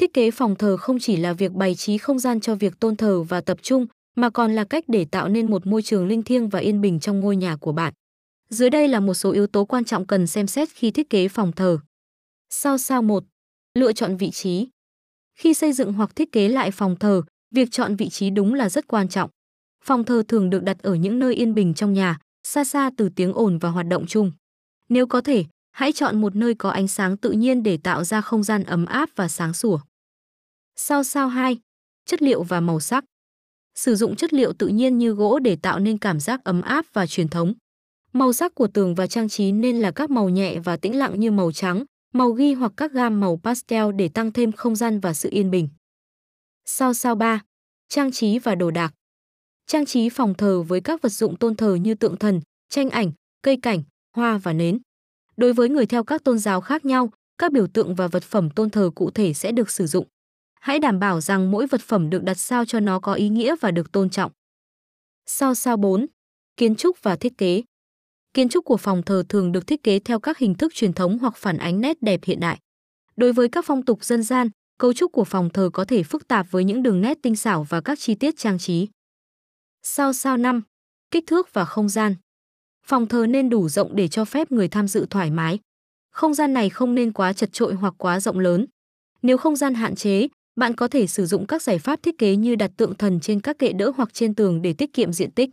Thiết kế phòng thờ không chỉ là việc bày trí không gian cho việc tôn thờ và tập trung, mà còn là cách để tạo nên một môi trường linh thiêng và yên bình trong ngôi nhà của bạn. Dưới đây là một số yếu tố quan trọng cần xem xét khi thiết kế phòng thờ. Sao 1. Lựa chọn vị trí. Khi xây dựng hoặc thiết kế lại phòng thờ, việc chọn vị trí đúng là rất quan trọng. Phòng thờ thường được đặt ở những nơi yên bình trong nhà, xa xa từ tiếng ồn và hoạt động chung. Nếu có thể, hãy chọn một nơi có ánh sáng tự nhiên để tạo ra không gian ấm áp và sáng sủa. Sao 2. Chất liệu và màu sắc. Sử dụng chất liệu tự nhiên như gỗ để tạo nên cảm giác ấm áp và truyền thống. Màu sắc của tường và trang trí nên là các màu nhẹ và tĩnh lặng như màu trắng, màu ghi hoặc các gam màu pastel để tăng thêm không gian và sự yên bình. Sao 3. Trang trí và đồ đạc. Trang trí phòng thờ với các vật dụng tôn thờ như tượng thần, tranh ảnh, cây cảnh, hoa và nến. Đối với người theo các tôn giáo khác nhau, các biểu tượng và vật phẩm tôn thờ cụ thể sẽ được sử dụng. Hãy đảm bảo rằng mỗi vật phẩm được đặt sao cho nó có ý nghĩa và được tôn trọng. Sao 4. Kiến trúc và thiết kế. Kiến trúc của phòng thờ thường được thiết kế theo các hình thức truyền thống hoặc phản ánh nét đẹp hiện đại. Đối với các phong tục dân gian, cấu trúc của phòng thờ có thể phức tạp với những đường nét tinh xảo và các chi tiết trang trí. Sao 5. Kích thước và không gian. Phòng thờ nên đủ rộng để cho phép người tham dự thoải mái. Không gian này không nên quá chật chội hoặc quá rộng lớn. Nếu không gian hạn chế, bạn có thể sử dụng các giải pháp thiết kế như đặt tượng thần trên các kệ đỡ hoặc trên tường để tiết kiệm diện tích.